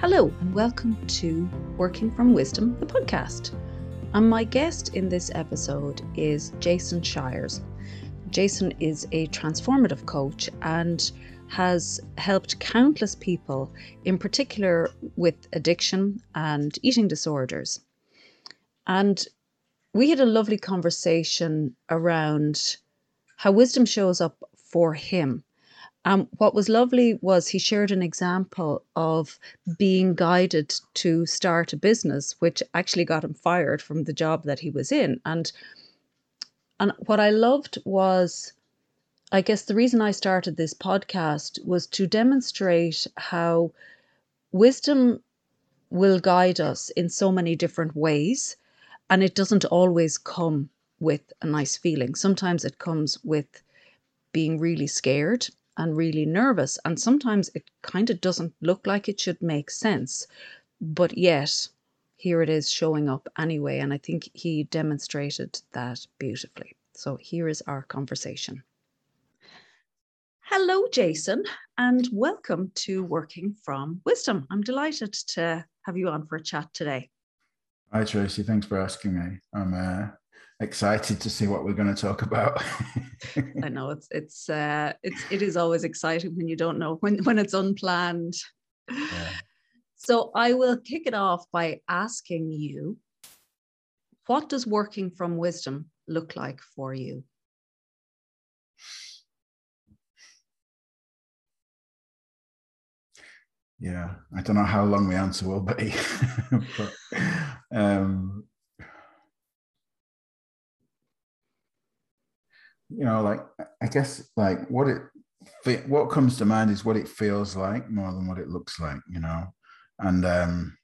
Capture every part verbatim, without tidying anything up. Hello and welcome to Working from Wisdom, the podcast. And my guest in this episode is Jason Shires. Jason is a transformative coach and has helped countless people, in particular with addiction and eating disorders. And we had a lovely conversation around how wisdom shows up for him. Um, what was lovely was he shared an example of being guided to start a business, which actually got him fired from the job that he was in. And and what I loved was, I guess the reason I started this podcast was to demonstrate how wisdom will guide us in so many different ways. And it doesn't always come with a nice feeling. Sometimes it comes with being really scared and really nervous, and sometimes it kind of doesn't look like it should make sense, but yet here it is showing up anyway, and I think he demonstrated that beautifully. So here is our conversation. Hello Jason, and welcome to Working from Wisdom. I'm delighted to have you on for a chat today. Hi Tracy, thanks for asking me. I'm uh excited to see what we're going to talk about. I know it's it's uh it's it is always exciting when you don't know, when when it's unplanned. Yeah. So I will kick it off by asking you, what does working from wisdom look like for you? Yeah, I don't know how long the answer will be. but, um You know, like, I guess, like, what it, what comes to mind is what it feels like more than what it looks like, you know, and, um,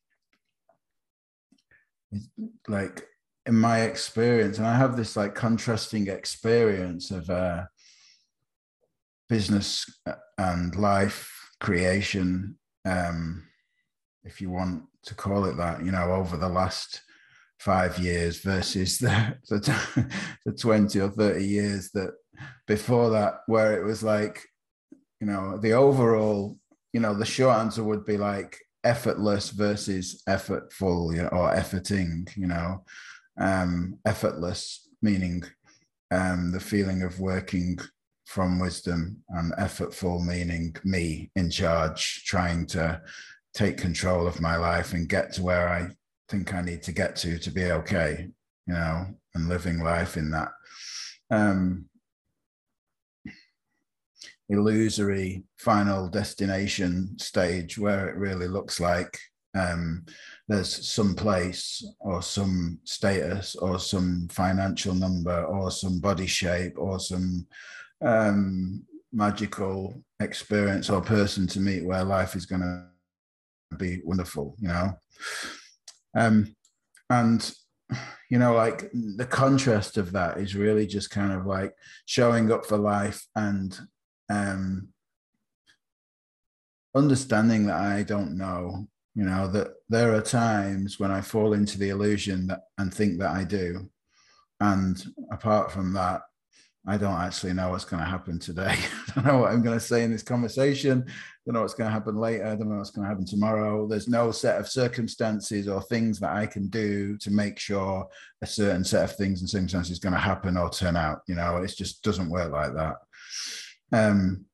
like, in my experience, and I have this, like, contrasting experience of uh, business and life creation, um, if you want to call it that, you know, over the last five years versus the, the the twenty or thirty years that before that, where it was like, you know, the overall, you know, the short answer would be like effortless versus effortful, you know, or efforting, you know, um, effortless meaning um, the feeling of working from wisdom, and effortful meaning me in charge, trying to take control of my life and get to where I think I need to get to to be okay, you know, and living life in that um, illusory final destination stage, where it really looks like um, there's some place or some status or some financial number or some body shape or some um, magical experience or person to meet where life is going to be wonderful, you know. Um, and, you know, like the contrast of that is really just kind of like showing up for life and um, understanding that I don't know, you know, that there are times when I fall into the illusion that, and think that I do. And apart from that, I don't actually know what's going to happen today. I don't know what I'm going to say in this conversation. I don't know what's going to happen later. I don't know what's going to happen tomorrow. There's no set of circumstances or things that I can do to make sure a certain set of things and circumstances is going to happen or turn out. You know, it just doesn't work like that. Um,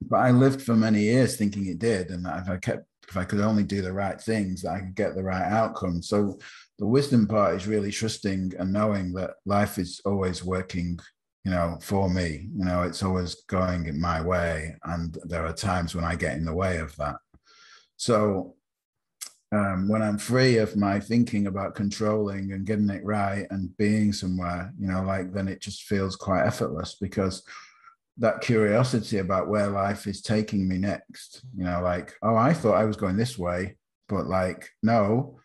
but I lived for many years thinking it did, and that if I kept, if I could only do the right things, that I could get the right outcome. So the wisdom part is really trusting and knowing that life is always working, you know, for me, you know, it's always going in my way. And there are times when I get in the way of that. So um, when I'm free of my thinking about controlling and getting it right and being somewhere, you know, like, then it just feels quite effortless, because that curiosity about where life is taking me next, you know, like, oh, I thought I was going this way, but like, no,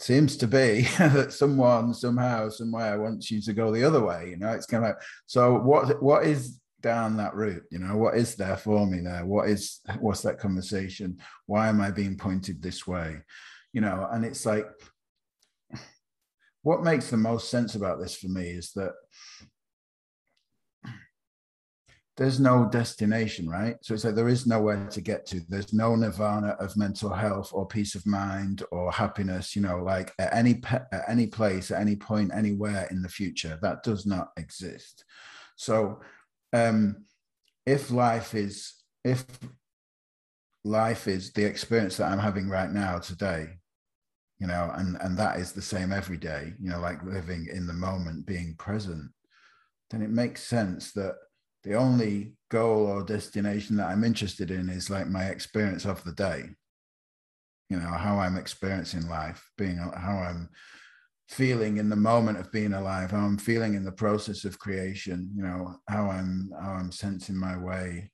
seems to be that someone somehow somewhere wants you to go the other way, you know. It's kind of like, so what what is down that route, you know, what is there for me there, what is what's that conversation, why am I being pointed this way, you know? And it's like, what makes the most sense about this for me is that there's no destination, right? So it's like there is nowhere to get to. There's no nirvana of mental health or peace of mind or happiness, you know, like at any, pe- at any place, at any point, anywhere in the future. That does not exist. So um, if life is, if life is the experience that I'm having right now today, you know, and, and that is the same every day, you know, like living in the moment, being present, then it makes sense that the only goal or destination that I'm interested in is like my experience of the day, you know, how I'm experiencing life, being, how I'm feeling in the moment of being alive, how I'm feeling in the process of creation, you know, how I'm, how I'm sensing my way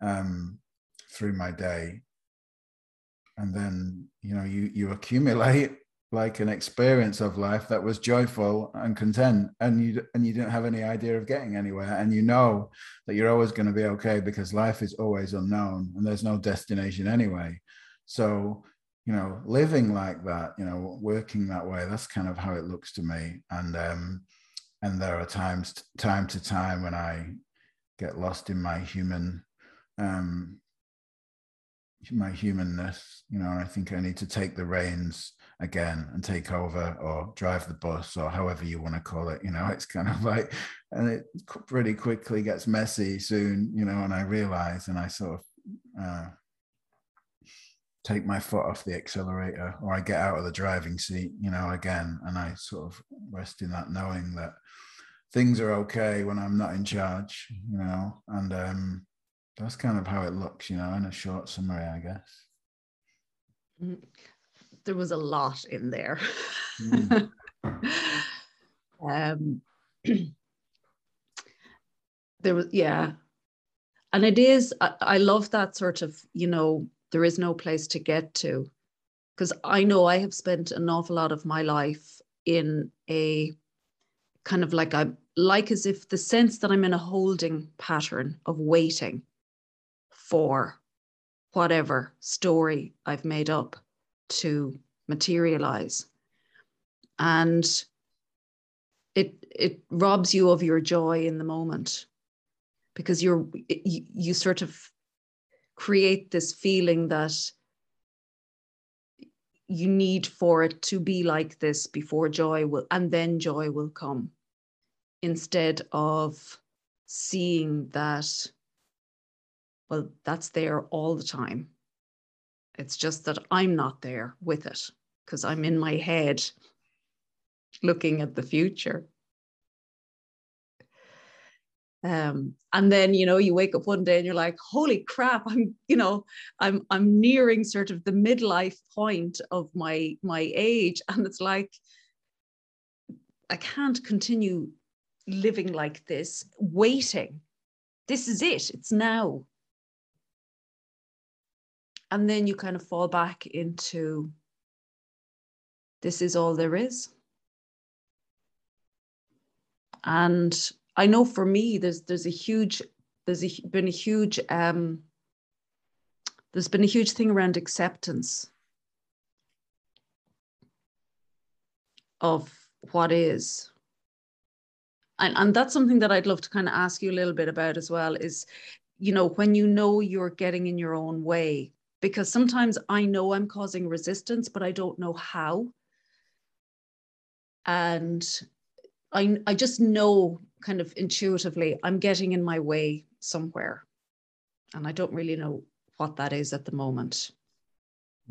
um, through my day. And then, you know, you, you accumulate like an experience of life that was joyful and content, and you and you didn't have any idea of getting anywhere, and you know that you're always going to be okay because life is always unknown and there's no destination anyway. So, you know, living like that, you know, working that way, that's kind of how it looks to me. And um and there are times time to time when I get lost in my human um my humanness, you know, and I think I need to take the reins again and take over, or drive the bus, or however you want to call it. You know, it's kind of like, and it pretty quickly gets messy soon, you know, and I realize, and I sort of uh, take my foot off the accelerator, or I get out of the driving seat, you know, again, and I sort of rest in that knowing that things are okay when I'm not in charge, you know, and um, that's kind of how it looks, you know, in a short summary, I guess. Mm-hmm. There was a lot in there. Mm. um, there was, yeah. And it is, I, I love that sort of, you know, there is no place to get to. Because I know I have spent an awful lot of my life in a kind of like, I'm like as if the sense that I'm in a holding pattern of waiting for whatever story I've made up to materialize, and it it robs you of your joy in the moment, because you're you, you sort of create this feeling that you need for it to be like this before joy will, and then joy will come, instead of seeing that, well, that's there all the time. It's just that I'm not there with it because I'm in my head looking at the future. Um, and then, you know, you wake up one day and you're like, holy crap, I'm, you know, I'm, I'm nearing sort of the midlife point of my, my age. And it's like, I can't continue living like this, waiting. This is it. It's now. And then you kind of fall back into, this is all there is. And I know for me, there's there's a huge, there's a, been a huge, um, there's been a huge thing around acceptance of what is. And, and that's something that I'd love to kind of ask you a little bit about as well is, you know, when you know you're getting in your own way, because sometimes I know I'm causing resistance, but I don't know how. And I, I just know kind of intuitively, I'm getting in my way somewhere. And I don't really know what that is at the moment.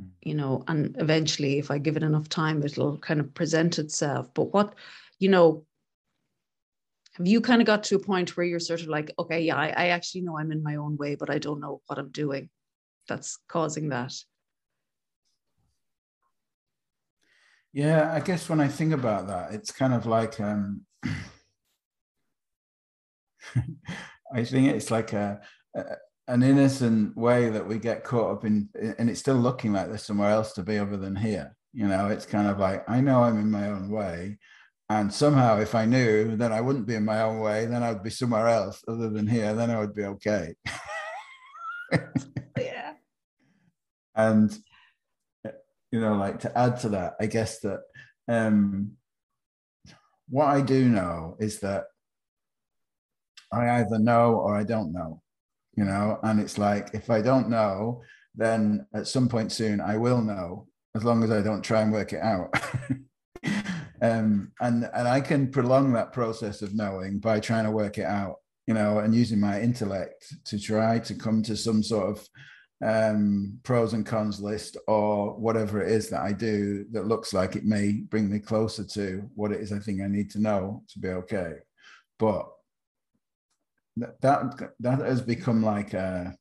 Mm. You know, and eventually if I give it enough time, it'll kind of present itself. But what, you know, have you kind of got to a point where you're sort of like, okay, yeah, I, I actually know I'm in my own way, but I don't know what I'm doing that's causing that? Yeah, I guess when I think about that, it's kind of like, um, I think it's like a, a, an innocent way that we get caught up in, and it's still looking like there's somewhere else to be other than here. You know, it's kind of like, I know I'm in my own way, and somehow if I knew, then I wouldn't be in my own way, then I would be somewhere else other than here, then I would be okay. Yeah. And, you know, like to add to that, I guess that um, what I do know is that I either know or I don't know, you know, and it's like, if I don't know, then at some point soon I will know, as long as I don't try and work it out. um, and, and I can prolong that process of knowing by trying to work it out, you know, and using my intellect to try to come to some sort of um, pros and cons list or whatever it is that I do that looks like it may bring me closer to what it is I think I need to know to be okay. But that, that has become like a,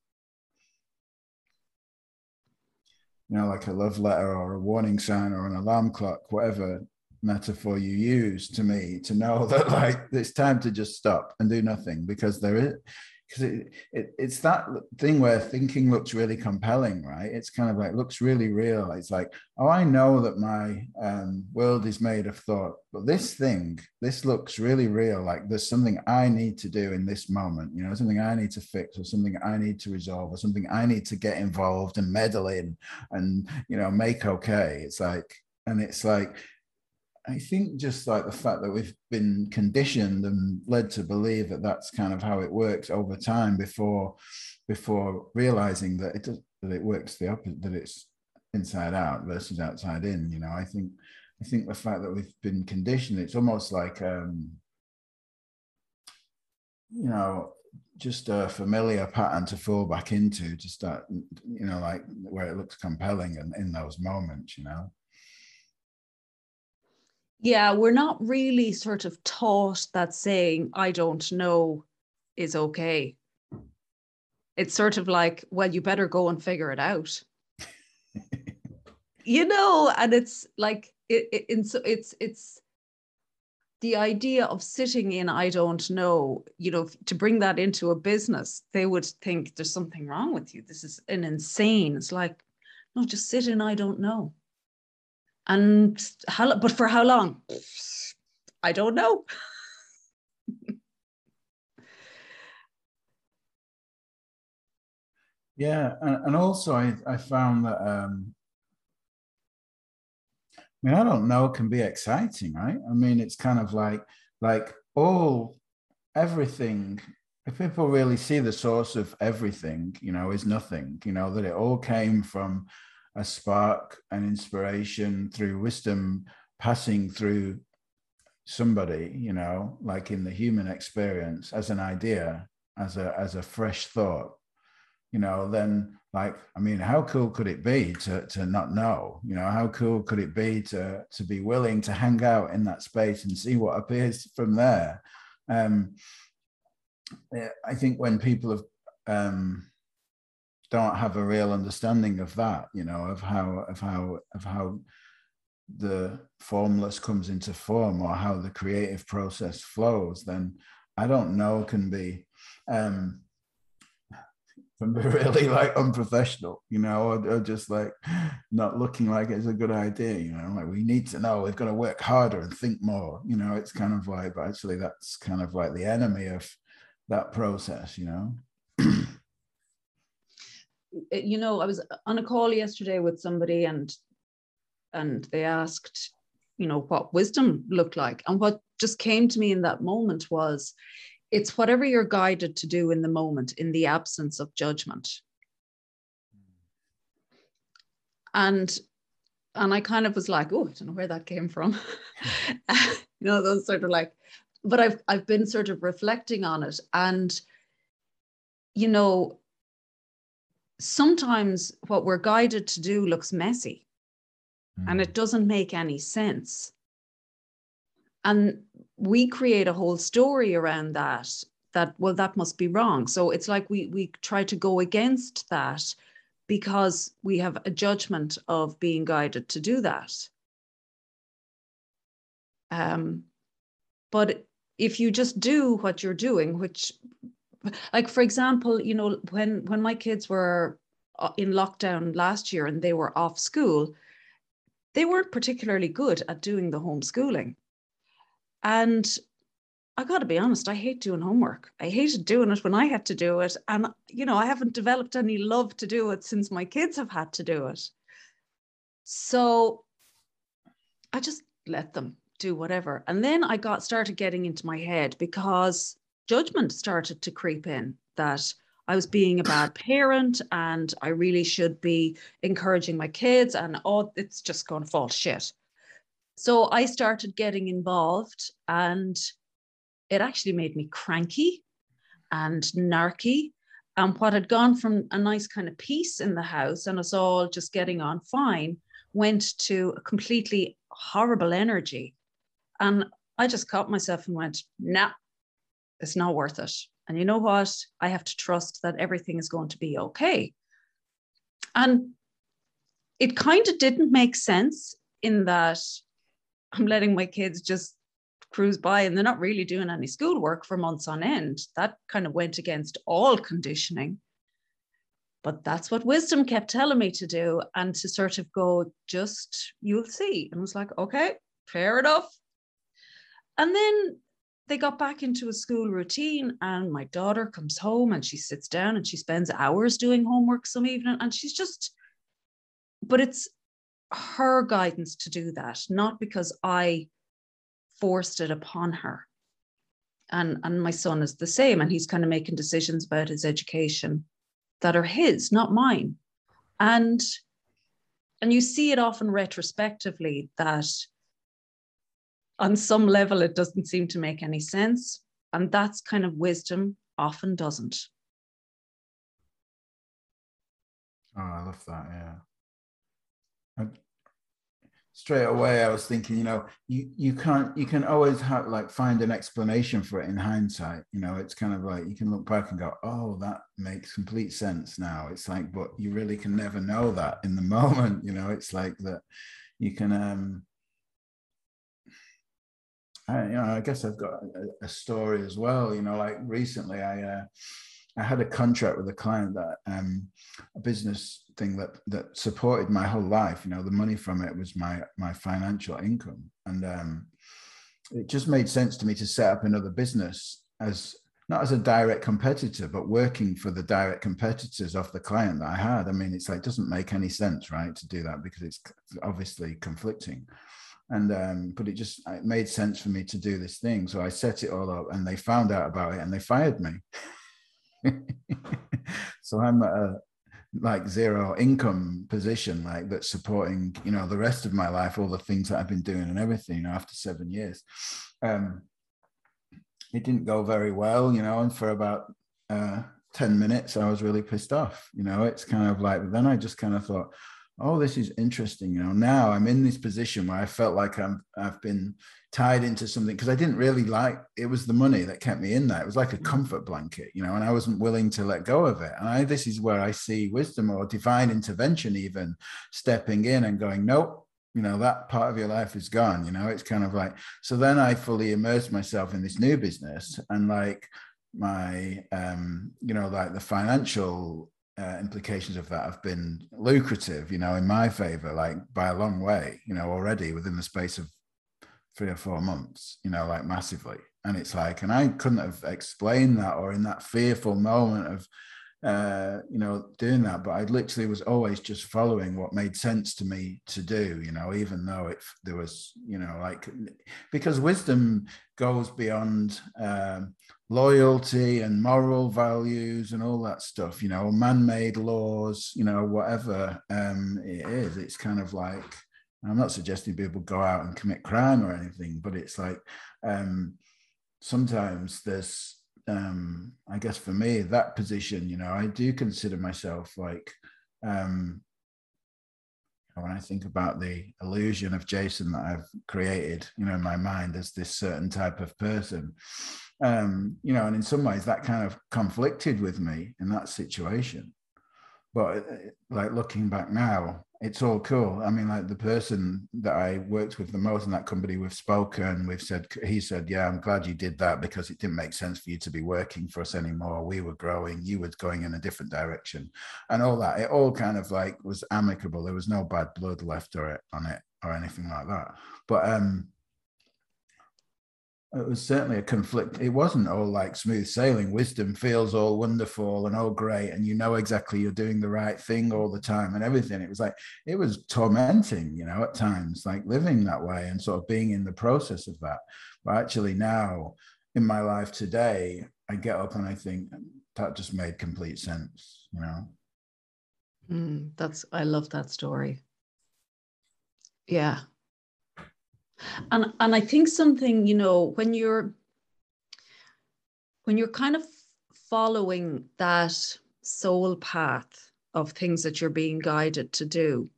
you know, like a love letter or a warning sign or an alarm clock, whatever metaphor you use, to me, to know that like it's time to just stop and do nothing, because there is, because it, it, it's that thing where thinking looks really compelling, right? It's kind of like, looks really real. It's like, oh, I know that my um, world is made of thought, but this thing, this looks really real. Like there's something I need to do in this moment, you know, something I need to fix or something I need to resolve or something I need to get involved and meddle in and, you know, make okay. It's like, and it's like, I think just like the fact that we've been conditioned and led to believe that that's kind of how it works over time before before realizing that it does, that it works the opposite, that it's inside out versus outside in, you know. I think I think the fact that we've been conditioned, it's almost like um you know, just a familiar pattern to fall back into, to start, you know, like where it looks compelling and in those moments, you know. Yeah, we're not really sort of taught that saying, I don't know, is okay. It's sort of like, well, you better go and figure it out. You know, and it's like, it, it, it's, it's, it's the idea of sitting in, I don't know, you know, to bring that into a business, they would think there's something wrong with you. This is an insane. It's like, no, just sit in, I don't know. And how, but for how long? I don't know. Yeah, and, and also I, I found that, um, I mean, I don't know can be exciting, right? I mean, it's kind of like, like all, everything, if people really see the source of everything, you know, is nothing, you know, that it all came from a spark, an inspiration through wisdom passing through somebody, you know, like in the human experience as an idea, as a as a fresh thought, you know, then like, I mean, how cool could it be to, to not know, you know, how cool could it be to, to be willing to hang out in that space and see what appears from there? Um, I think when people have, um, don't have a real understanding of that, you know, of how of how of how the formless comes into form or how the creative process flows, then I don't know can be um can be really like unprofessional, you know, or, or just like not looking like it's a good idea, you know, like we need to know, we've got to work harder and think more, you know. It's kind of like, but actually that's kind of like the enemy of that process, you know. You know, I was on a call yesterday with somebody and and they asked, you know, what wisdom looked like. And what just came to me in that moment was, it's whatever you're guided to do in the moment, in the absence of judgment. And and I kind of was like, oh, I don't know where that came from. You know, those sort of like, but I've I've been sort of reflecting on it. And, you know, sometimes what we're guided to do looks messy mm. and it doesn't make any sense. And we create a whole story around that, that, well, that must be wrong. So it's like we, we try to go against that because we have a judgment of being guided to do that. Um, but if you just do what you're doing, which, like, for example, you know, when, when my kids were in lockdown last year and they were off school, they weren't particularly good at doing the homeschooling. And I got to be honest, I hate doing homework. I hated doing it when I had to do it. And, you know, I haven't developed any love to do it since my kids have had to do it. So I just let them do whatever. And then I got started getting into my head because judgment started to creep in, that I was being a bad parent and I really should be encouraging my kids, and oh, it's just going to fall to shit. So I started getting involved, and it actually made me cranky and narky. And what had gone from a nice kind of peace in the house and us all just getting on fine went to a completely horrible energy. And I just caught myself and went, nah, it's not worth it. And you know what? I have to trust that everything is going to be okay. And it kind of didn't make sense in that I'm letting my kids just cruise by and they're not really doing any schoolwork for months on end. That kind of went against all conditioning. But that's what wisdom kept telling me to do, and to sort of go, just, you'll see. And I was like, okay, fair enough. And then they got back into a school routine, and my daughter comes home and she sits down and she spends hours doing homework some evening, and she's just, but it's her guidance to do that, not because I forced it upon her. And, and my son is the same, and he's kind of making decisions about his education that are his, not mine. And, and you see it often retrospectively that on some level it doesn't seem to make any sense. And that's kind of wisdom often doesn't. Oh, I love that, yeah. Straight away, I was thinking, you know, you, you can't, you can always have, like, find an explanation for it in hindsight. You know, it's kind of like, you can look back and go, oh, that makes complete sense now. It's like, but you really can never know that in the moment. You know, it's like that you can, um, I, you know, I guess I've got a, a story as well. You know, like recently I, uh, I had a contract with a client that um, a business thing that that supported my whole life. You know, the money from it was my my financial income, and um, it just made sense to me to set up another business, as not as a direct competitor, but working for the direct competitors of the client that I had. I mean, it's like, it doesn't make any sense, right, to do that, because it's obviously conflicting. And um, but it just it made sense for me to do this thing, so I set it all up, and they found out about it, and they fired me. So I'm at a like zero income position, like that's supporting, you know, the rest of my life, all the things that I've been doing and everything, you know, after seven years. Um, it didn't go very well, you know, and for about uh, ten minutes, I was really pissed off. You know, it's kind of like, but then I just kind of thought, oh, this is interesting. You know, now I'm in this position where I felt like I'm, I've been tied into something, because I didn't really like, it was the money that kept me in there. It was like a comfort blanket, you know, and I wasn't willing to let go of it. And I, this is where I see wisdom or divine intervention even stepping in and going, nope, you know, that part of your life is gone. You know, it's kind of like, so then I fully immersed myself in this new business, and like my, um, you know, like the financial Uh, implications of that have been lucrative, you know, in my favor, like by a long way, you know, already within the space of three or four months, you know, like massively. And it's like, and I couldn't have explained that, or in that fearful moment of, uh, you know, doing that, but I literally was always just following what made sense to me to do, you know, even though it, there was, you know, like, because wisdom goes beyond, um, loyalty and moral values and all that stuff, you know, man-made laws, you know, whatever um, it is. It's kind of like, I'm not suggesting people go out and commit crime or anything, but it's like, um, sometimes there's, um, I guess for me, that position, you know, I do consider myself like, um, when I think about the illusion of Jason that I've created, you know, in my mind as this certain type of person, um, you know, and in some ways that kind of conflicted with me in that situation. But like looking back now, it's all cool. I mean, like the person that I worked with the most in that company, we've spoken, we've said, he said, yeah, I'm glad you did that, because it didn't make sense for you to be working for us anymore. We were growing, you were going in a different direction and all that. It all kind of like was amicable. There was no bad blood left or it on it or anything like that. But um, it was certainly a conflict. It wasn't all like smooth sailing. Wisdom feels all wonderful and all great, and you know exactly you're doing the right thing all the time and everything. It was like, it was tormenting, you know, at times, like living that way and sort of being in the process of that. But actually now in my life today, I get up and I think that just made complete sense, you know. Mm, that's, I love that story. Yeah. And, and I think something, you know, when you're, when you're kind of following that soul path of things that you're being guided to do,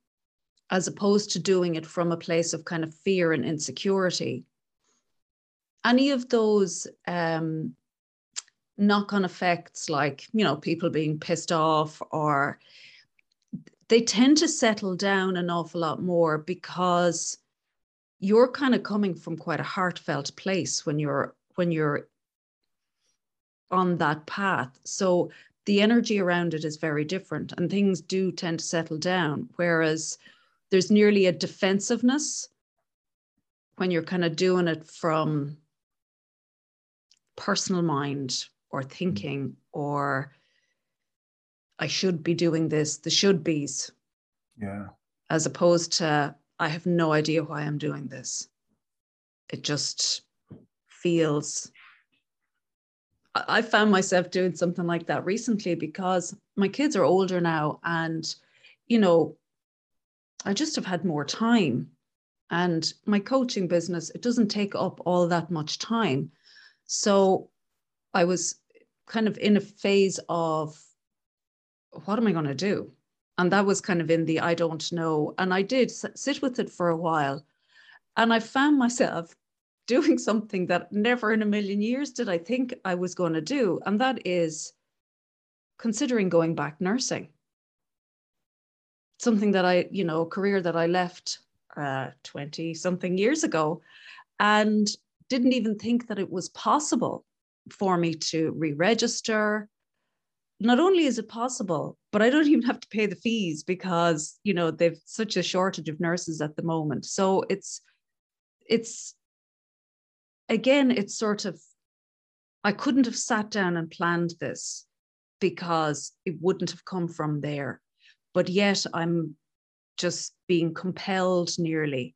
as opposed to doing it from a place of kind of fear and insecurity, any of those um, knock-on effects, like, you know, people being pissed off, or they tend to settle down an awful lot more, because you're kind of coming from quite a heartfelt place when you're, when you're on that path. So the energy around it is very different, and things do tend to settle down, whereas there's nearly a defensiveness when you're kind of doing it from personal mind or thinking, or I should be doing this, the should be's. Yeah. As opposed to, I have no idea why I'm doing this. It just feels. I found myself doing something like that recently, because my kids are older now, and, you know, I just have had more time, and my coaching business, it doesn't take up all that much time. So I was kind of in a phase of, what am I going to do? And that was kind of in the, I don't know. And I did sit with it for a while, and I found myself doing something that never in a million years did I think I was going to do. And that is considering going back nursing. Something that I, you know, career that I left uh, twenty something years ago, and didn't even think that it was possible for me to re-register. Not only is it possible, but I don't even have to pay the fees, because, you know, they've such a shortage of nurses at the moment. So it's, it's, again, it's sort of, I couldn't have sat down and planned this, because it wouldn't have come from there. But yet I'm just being compelled nearly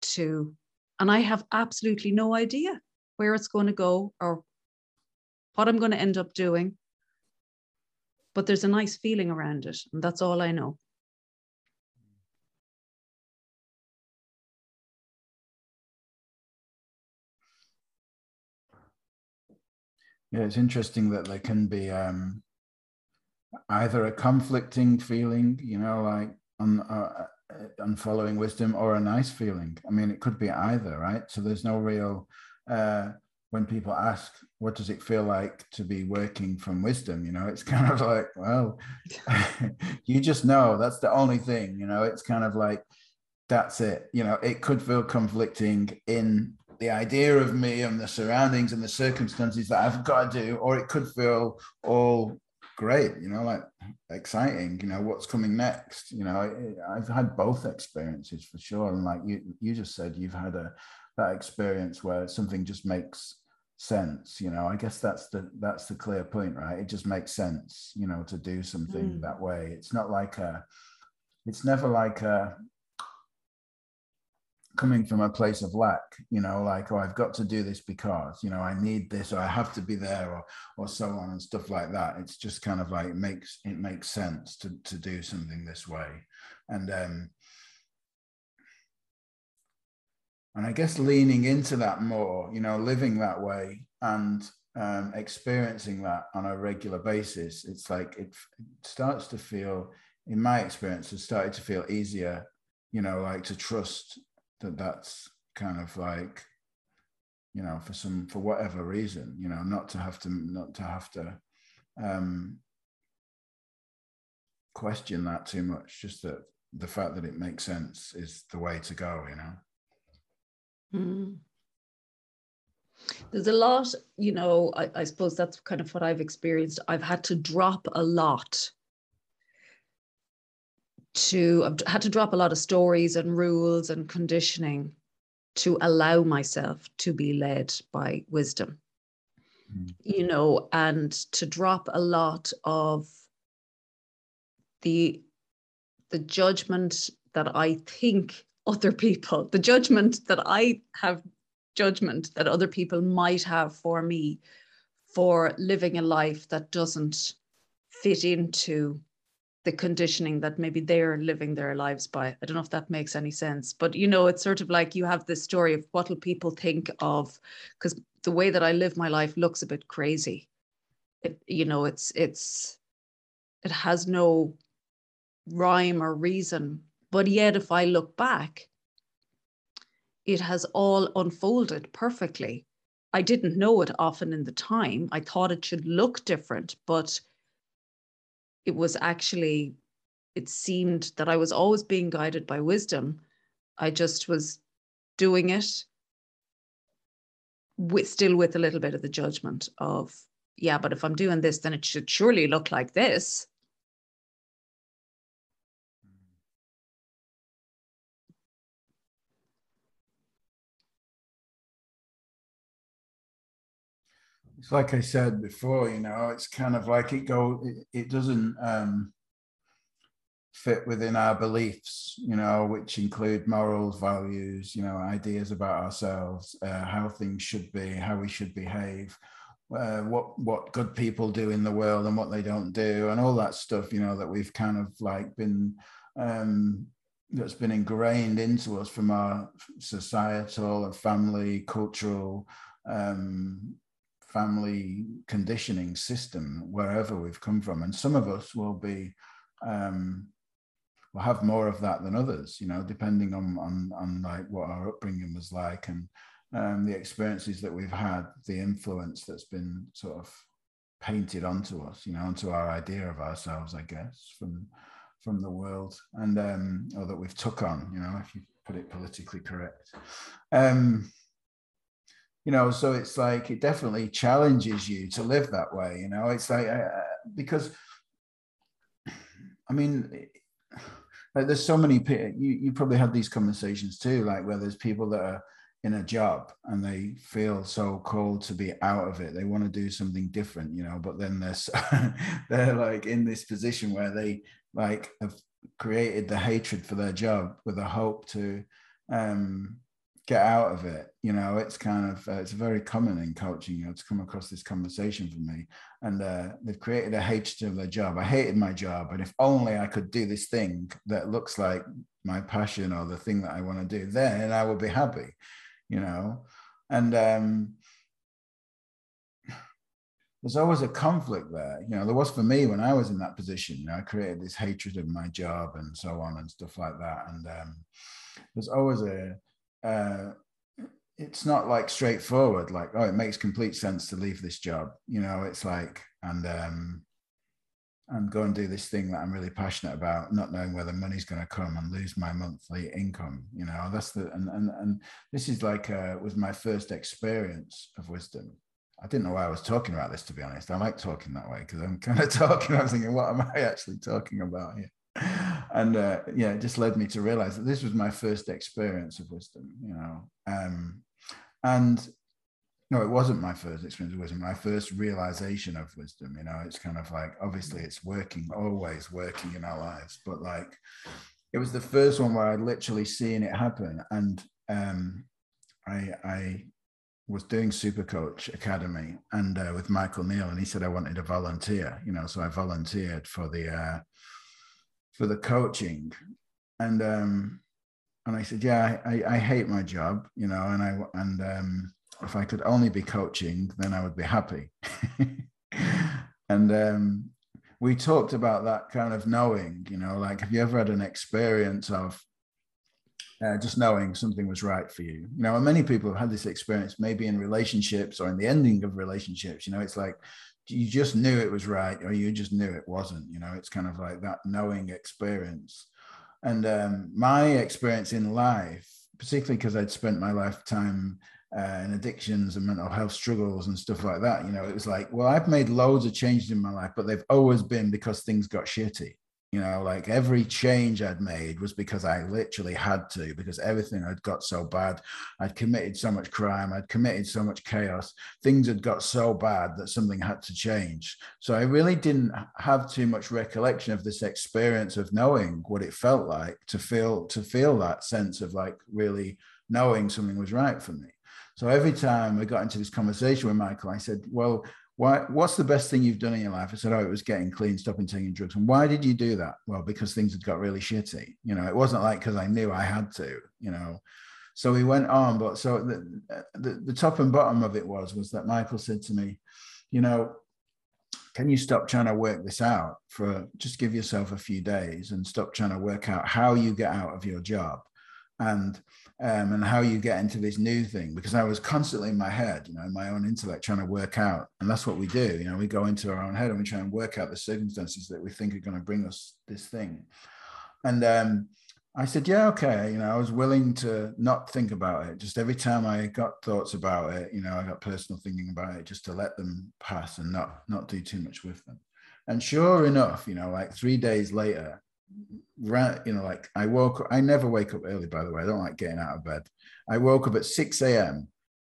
to, and I have absolutely no idea where it's going to go or what I'm going to end up doing. But there's a nice feeling around it, and that's all I know. Yeah, it's interesting that there can be um, either a conflicting feeling, you know, like on, uh, on following wisdom, or a nice feeling. I mean, it could be either, right? So there's no real, uh, when people ask, what does it feel like to be working from wisdom? You know, it's kind of like, well, you just know, that's the only thing, you know, it's kind of like, that's it. You know, it could feel conflicting in the idea of me and the surroundings and the circumstances that I've got to do, or it could feel all great, you know, like exciting, you know, what's coming next. You know, I've had both experiences for sure. And like you, you just said, you've had a, that experience where something just makes sense. You know, I guess that's the, that's the clear point, right? It just makes sense, you know, to do something mm. that way. It's not like a, it's never like a, coming from a place of lack, you know, like, oh, I've got to do this because, you know, I need this, or I have to be there, or or so on and stuff like that. It's just kind of like, it makes, it makes sense to, to do something this way. And, um, and I guess leaning into that more, you know, living that way and um, experiencing that on a regular basis, it's like, it, it starts to feel, in my experience, it started to feel easier, you know, like to trust that that's kind of like, you know, for some, for whatever reason, you know, not to have to, not to have to um, question that too much. Just that the fact that it makes sense is the way to go, you know. Mm. There's a lot, you know, I, I suppose that's kind of what I've experienced. I've had to drop a lot to, I've had to drop a lot of stories and rules and conditioning to allow myself to be led by wisdom, mm. you know, and to drop a lot of the, the judgment that I think other people, the judgment that I have, judgment that other people might have for me for living a life that doesn't fit into the conditioning that maybe they're living their lives by. I don't know if that makes any sense, but you know, it's sort of like you have this story of what will people think of, because the way that I live my life looks a bit crazy. It, you know, it's, it's, it has no rhyme or reason, but yet if I look back, it has all unfolded perfectly. I didn't know it often in the time. I thought it should look different, but it was actually, it seemed that I was always being guided by wisdom. I just was doing it with, still with a little bit of the judgment of, yeah, but if I'm doing this, then it should surely look like this. It's like I said before, you know, it's kind of like it go, it, it doesn't um, fit within our beliefs, you know, which include morals, values, you know, ideas about ourselves, uh, how things should be, how we should behave, uh, what what good people do in the world and what they don't do, and all that stuff, you know, that we've kind of like been, um, that's been ingrained into us from our societal and family, cultural, um family conditioning system, wherever we've come from. And some of us will be, um, will have more of that than others, you know, depending on, on, on like what our upbringing was like and um, the experiences that we've had, the influence that's been sort of painted onto us, you know, onto our idea of ourselves, I guess, from, from the world, and, um, or that we've took on, you know, if you put it politically correct. Um, You know, so it's like, it definitely challenges you to live that way, you know, it's like, uh, because, I mean, like there's so many people, you, you probably had these conversations too, like where there's people that are in a job and they feel so called to be out of it, they want to do something different, you know, but then they're, so, they're like in this position where they like have created the hatred for their job with a hope to, um, get out of it, you know. It's kind of, uh, it's very common in coaching, you know, to come across this conversation for me, and uh, they've created a hatred of their job. I hated my job, and if only I could do this thing that looks like my passion or the thing that I want to do, then I will be happy, you know. And um, there's always a conflict there, you know. There was for me when I was in that position, you know, I created this hatred of my job and so on and stuff like that, and um, there's always a Uh, it's not like straightforward, like, oh, it makes complete sense to leave this job, you know. It's like, and um, and go and do this thing that I'm really passionate about, not knowing where the money's going to come, and lose my monthly income, you know. That's the, and and, and this is like, uh, was my first experience of wisdom. I didn't know why I was talking about this, to be honest. I like talking that way because I'm kind of talking, I was thinking, what am I actually talking about here? And uh, yeah, it just led me to realize that this was my first experience of wisdom, you know. Um, and no, it wasn't my first experience of wisdom, my first realization of wisdom, you know. It's kind of like, obviously it's working, always working in our lives, but like it was the first one where I'd literally seen it happen. And um, I, I was doing Supercoach Academy, and uh, with Michael Neal, and he said I wanted to volunteer, you know, so I volunteered for the, uh, for the coaching. And um and I said, yeah, I, I hate my job, you know, and I and um if I could only be coaching, then I would be happy. And um we talked about that kind of knowing, you know, like, have you ever had an experience of uh, just knowing something was right for you, you know? And many people have had this experience, maybe in relationships or in the ending of relationships, you know. It's like, you just knew it was right, or you just knew it wasn't, you know. It's kind of like that knowing experience. And um, my experience in life, particularly because I'd spent my lifetime uh, in addictions and mental health struggles and stuff like that, you know, it was like, well, I've made loads of changes in my life, but they've always been because things got shitty, you know. Like every change I'd made was because I literally had to, because everything had got so bad. I'd committed so much crime. I'd committed so much chaos. Things had got so bad that something had to change. So I really didn't have too much recollection of this experience of knowing what it felt like to feel, to feel that sense of like really knowing something was right for me. So every time we got into this conversation with Michael, I said, well, Why, what's the best thing you've done in your life? I said, oh, it was getting clean, stopping taking drugs. And why did you do that? Well, because things had got really shitty. You know, it wasn't like because I knew I had to, you know. So we went on. But so the, the, the top and bottom of it was, was that Michael said to me, you know, can you stop trying to work this out for just give yourself a few days and stop trying to work out how you get out of your job and um, and how you get into this new thing? Because I was constantly in my head, you know, in my own intellect trying to work out. And that's what we do. You know, we go into our own head and we try and work out the circumstances that we think are going to bring us this thing. And um, I said, yeah, okay. You know, I was willing to not think about it. Just every time I got thoughts about it, you know, I got personal thinking about it, just to let them pass and not, not do too much with them. And sure enough, you know, like three days later, right, you know, like I woke up, I never wake up early, by the way. I don't like getting out of bed. I woke up at six a m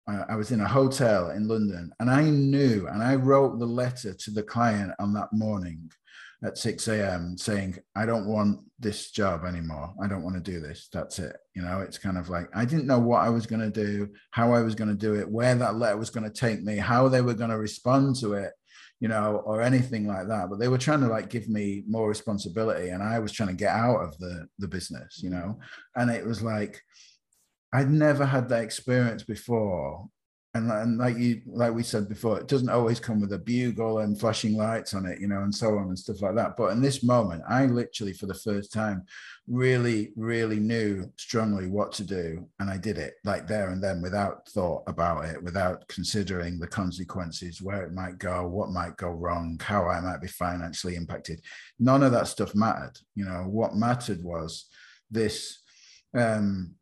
I was in a hotel in London, and I knew, and I wrote the letter to the client on that morning at six a m saying, I don't want this job anymore. I don't want to do this. That's it. You know, it's kind of like, I didn't know what I was going to do, how I was going to do it, where that letter was going to take me, how they were going to respond to it, you know, or anything like that. But they were trying to like give me more responsibility, and I was trying to get out of the, the business, you know. And it was like, I'd never had that experience before. And, and like you, like we said before, it doesn't always come with a bugle and flashing lights on it, you know, and so on and stuff like that. But in this moment, I literally, for the first time, really, really knew strongly what to do. And I did it like there and then, without thought about it, without considering the consequences, where it might go, what might go wrong, how I might be financially impacted. None of that stuff mattered. You know, what mattered was this, um,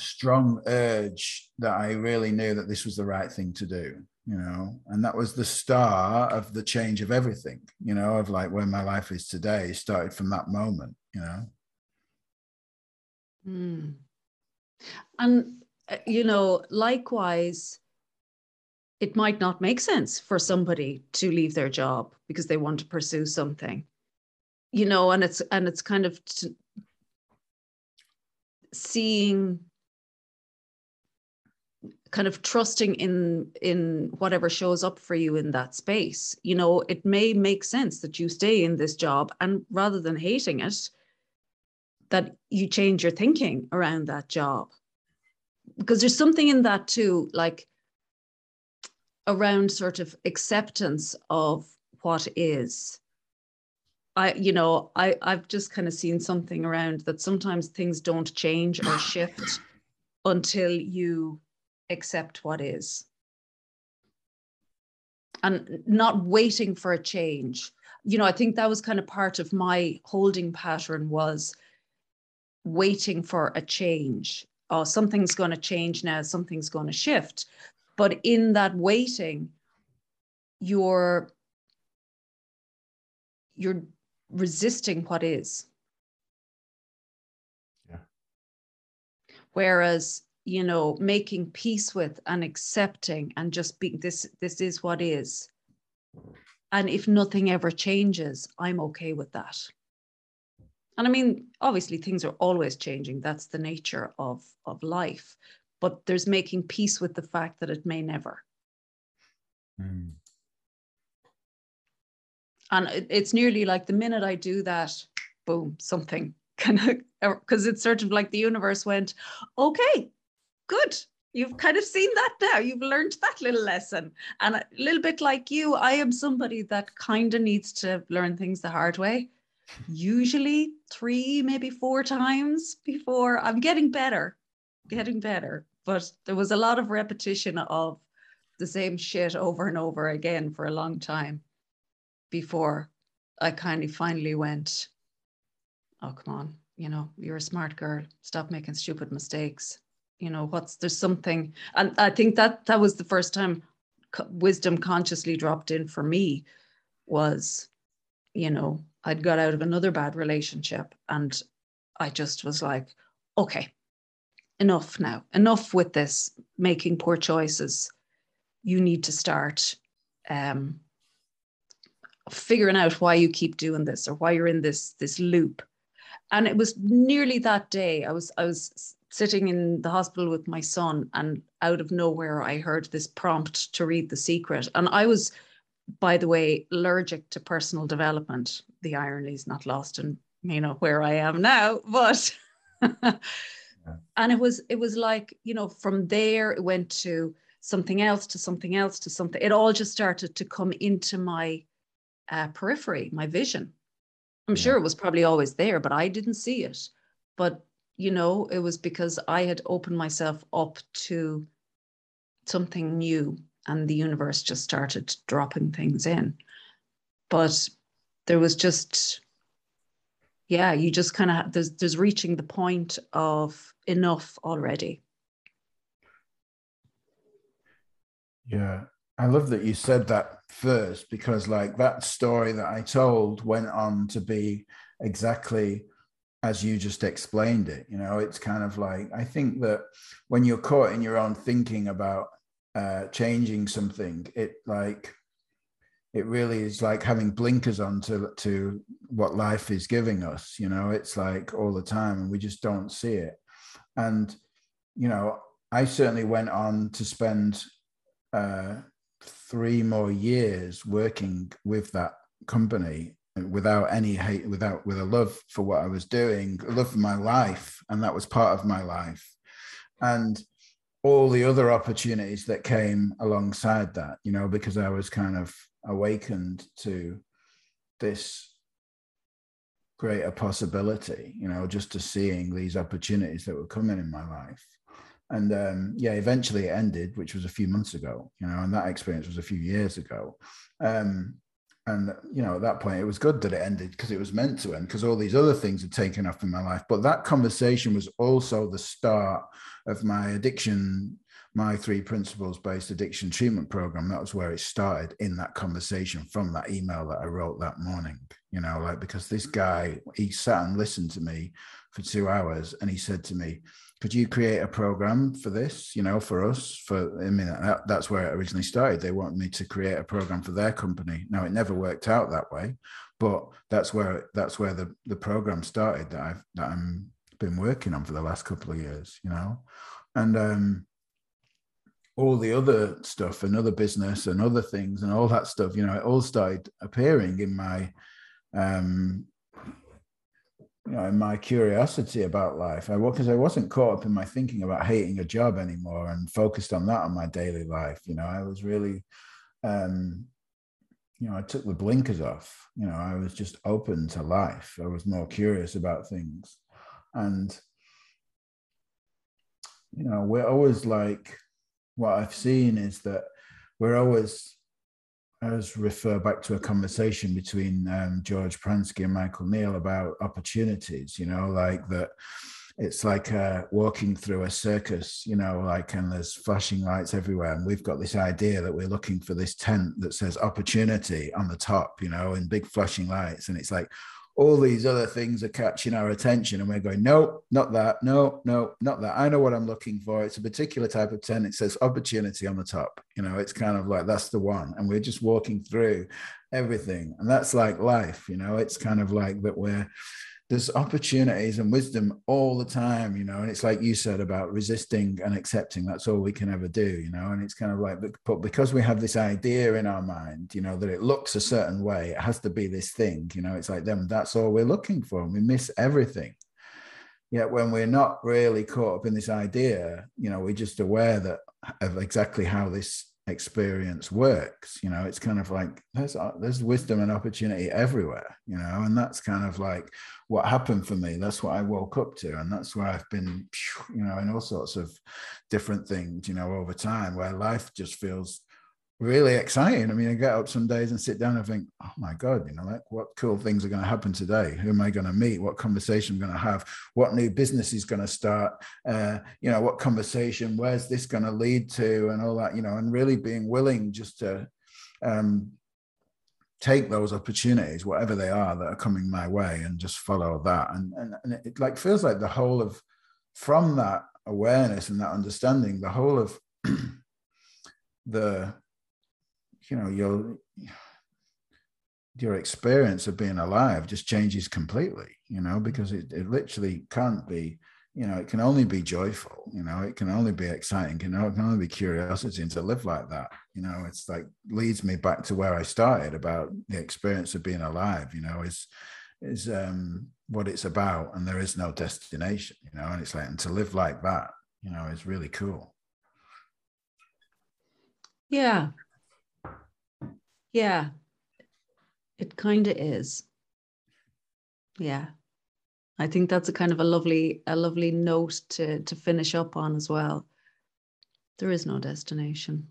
strong urge that I really knew that this was the right thing to do, you know. And that was the start of the change of everything, you know, of like where my life is today started from that moment, you know. Mm. And, you know, likewise, it might not make sense for somebody to leave their job because they want to pursue something, you know, and it's, and it's kind of t- seeing, kind of trusting in in whatever shows up for you in that space. You know, it may make sense that you stay in this job, and rather than hating it, that you change your thinking around that job. Because there's something in that too, like around sort of acceptance of what is. I, you know, I, I've just kind of seen something around that sometimes things don't change or shift until you accept what is. And not waiting for a change. You know, I think that was kind of part of my holding pattern, was waiting for a change. Oh, something's going to change now, something's going to shift. But in that waiting, you're you're resisting what is. Yeah. Whereas, you know, making peace with and accepting and just being, this, this is what is. And if nothing ever changes, I'm okay with that. And I mean, obviously things are always changing. That's the nature of, of life, but there's making peace with the fact that it may never. Mm. And it's nearly like the minute I do that, boom, something kind of, because it's sort of like the universe went, okay, good. You've kind of seen that now. You've learned that little lesson. And a little bit like you, I am somebody that kind of needs to learn things the hard way. Usually three, maybe four times before I'm getting better, getting better. But there was a lot of repetition of the same shit over and over again for a long time, before I kind of finally went, oh, come on, you know, you're a smart girl. Stop making stupid mistakes. You know, what's, there's something. And I think that that was the first time wisdom consciously dropped in for me, was, you know, I'd got out of another bad relationship and I just was like, okay, enough now, enough with this, making poor choices. You need to start, um, figuring out why you keep doing this or why you're in this this loop. And it was nearly that day I was I was sitting in the hospital with my son, and out of nowhere I heard this prompt to read The Secret. And I was, by the way, allergic to personal development. The irony is not lost in, you know, where I am now, but yeah. And it was it was like, you know, from there it went to something else, to something else, to something. It all just started to come into my uh, periphery, my vision. I'm yeah. sure it was probably always there, but I didn't see it. But, you know, it was because I had opened myself up to something new, and the universe just started dropping things in. But there was just, yeah, you just kind of, there's, there's reaching the point of enough already. Yeah, I love that you said that first, because like that story that I told went on to be exactly as you just explained it. You know, it's kind of like, I think that when you're caught in your own thinking about uh, changing something, it like, it really is like having blinkers on to, to what life is giving us. You know, it's like all the time, and we just don't see it. And, you know, I certainly went on to spend uh three more years working with that company without any hate, without with a love for what I was doing, a love for my life, and that was part of my life, and all the other opportunities that came alongside that, you know, because I was kind of awakened to this greater possibility, you know, just to seeing these opportunities that were coming in my life. And um, yeah, eventually it ended, which was a few months ago, you know, and that experience was a few years ago. Um, and, you know, at that point, it was good that it ended, because it was meant to end, because all these other things had taken off in my life. But that conversation was also the start of my addiction, my three principles-based addiction treatment program. That was where it started, in that conversation from that email that I wrote that morning, you know, like, because this guy, he sat and listened to me for two hours and he said to me, could you create a program for this, you know, for us? For, I mean, that, that's where it originally started. They wanted me to create a program for their company. Now, it never worked out that way, but that's where that's where the, the program started that I've that I'm been working on for the last couple of years, you know. And um, all the other stuff, another business and other things and all that stuff, you know, it all started appearing in my um you know, in my curiosity about life. I because I wasn't caught up in my thinking about hating a job anymore and focused on that on my daily life. You know, I was really, um, you know, I took the blinkers off. You know, I was just open to life. I was more curious about things. And, you know, we're always like, what I've seen is that we're always, I just refer back to a conversation between um, George Pransky and Michael Neal about opportunities, you know, like that it's like uh, walking through a circus, you know, like, and there's flashing lights everywhere. And we've got this idea that we're looking for this tent that says opportunity on the top, you know, in big flashing lights. And it's like all these other things are catching our attention and we're going, no, not that. No, no, not that. I know what I'm looking for. It's a particular type of tent. It says opportunity on the top. You know, it's kind of like, that's the one. And we're just walking through everything. And that's like life, you know, it's kind of like that we're, there's opportunities and wisdom all the time, you know, and it's like you said about resisting and accepting. That's all we can ever do, you know, and it's kind of like, but because we have this idea in our mind, you know, that it looks a certain way, it has to be this thing, you know, it's like then that's all we're looking for. And we miss everything. Yet when we're not really caught up in this idea, you know, we're just aware that of exactly how this experience works, you know, it's kind of like there's there's wisdom and opportunity everywhere, you know, and that's kind of like what happened for me. That's what I woke up to, and that's where I've been, you know, in all sorts of different things, you know, over time, where life just feels really exciting. I mean, I get up some days and sit down and think, oh my God, you know, like what cool things are going to happen today? Who am I going to meet? What conversation I'm going to have? What new business is going to start? Uh, you know, what conversation, where's this going to lead to and all that, you know, and really being willing just to um, take those opportunities, whatever they are that are coming my way, and just follow that. And, and, and it like feels like the whole of, from that awareness and that understanding, the whole of the, you know, your your experience of being alive just changes completely, you know, because it, it literally can't be you know, it can only be joyful, you know, it can only be exciting, you know, it can only be curiosity. And to live like that, you know, it's like leads me back to where I started about the experience of being alive, you know, is, is um, what it's about. And there is no destination, you know, and it's like, and to live like that, you know, is really cool. Yeah. Yeah. It kind of is. Yeah. I think that's a kind of a lovely, a lovely note to, to finish up on as well. There is no destination.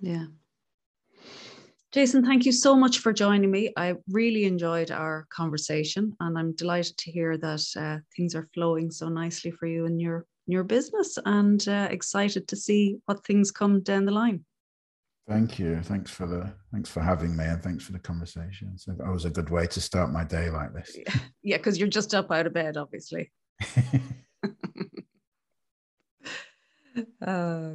Yeah. Jason, thank you so much for joining me. I really enjoyed our conversation, and I'm delighted to hear that uh, things are flowing so nicely for you in your, your business, and uh, excited to see what things come down the line. Thank you. Thanks for the, thanks for having me, and thanks for the conversation. So that was a good way to start my day like this. Yeah, because you're just up out of bed, obviously. uh,